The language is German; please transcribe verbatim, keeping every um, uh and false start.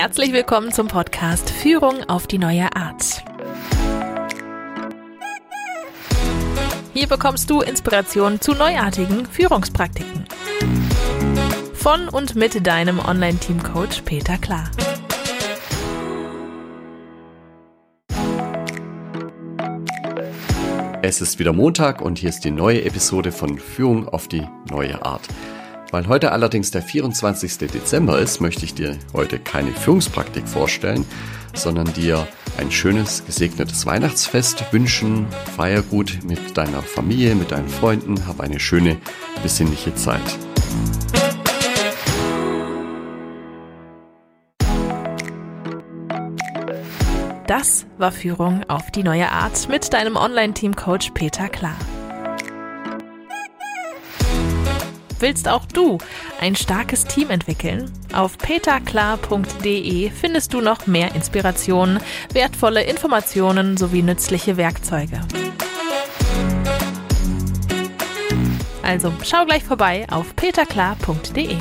herzlich willkommen zum Podcast Führung auf die neue Art. Hier bekommst du Inspiration zu neuartigen Führungspraktiken. Von und mit deinem Online-Team-Coach Peter Klar. Es ist wieder Montag und hier ist die neue Episode von Führung auf die neue Art. Weil heute allerdings der vierundzwanzigste Dezember ist, möchte ich dir heute keine Führungspraktik vorstellen, sondern dir ein schönes, gesegnetes Weihnachtsfest wünschen. Feier gut mit deiner Familie, mit deinen Freunden, hab eine schöne, besinnliche Zeit. Das war Führung auf die neue Art mit deinem Online-Team-Coach Peter Klar. Willst auch du ein starkes Team entwickeln? Auf peterklar punkt de findest du noch mehr Inspirationen, wertvolle Informationen sowie nützliche Werkzeuge. Also schau gleich vorbei auf peterklar punkt de.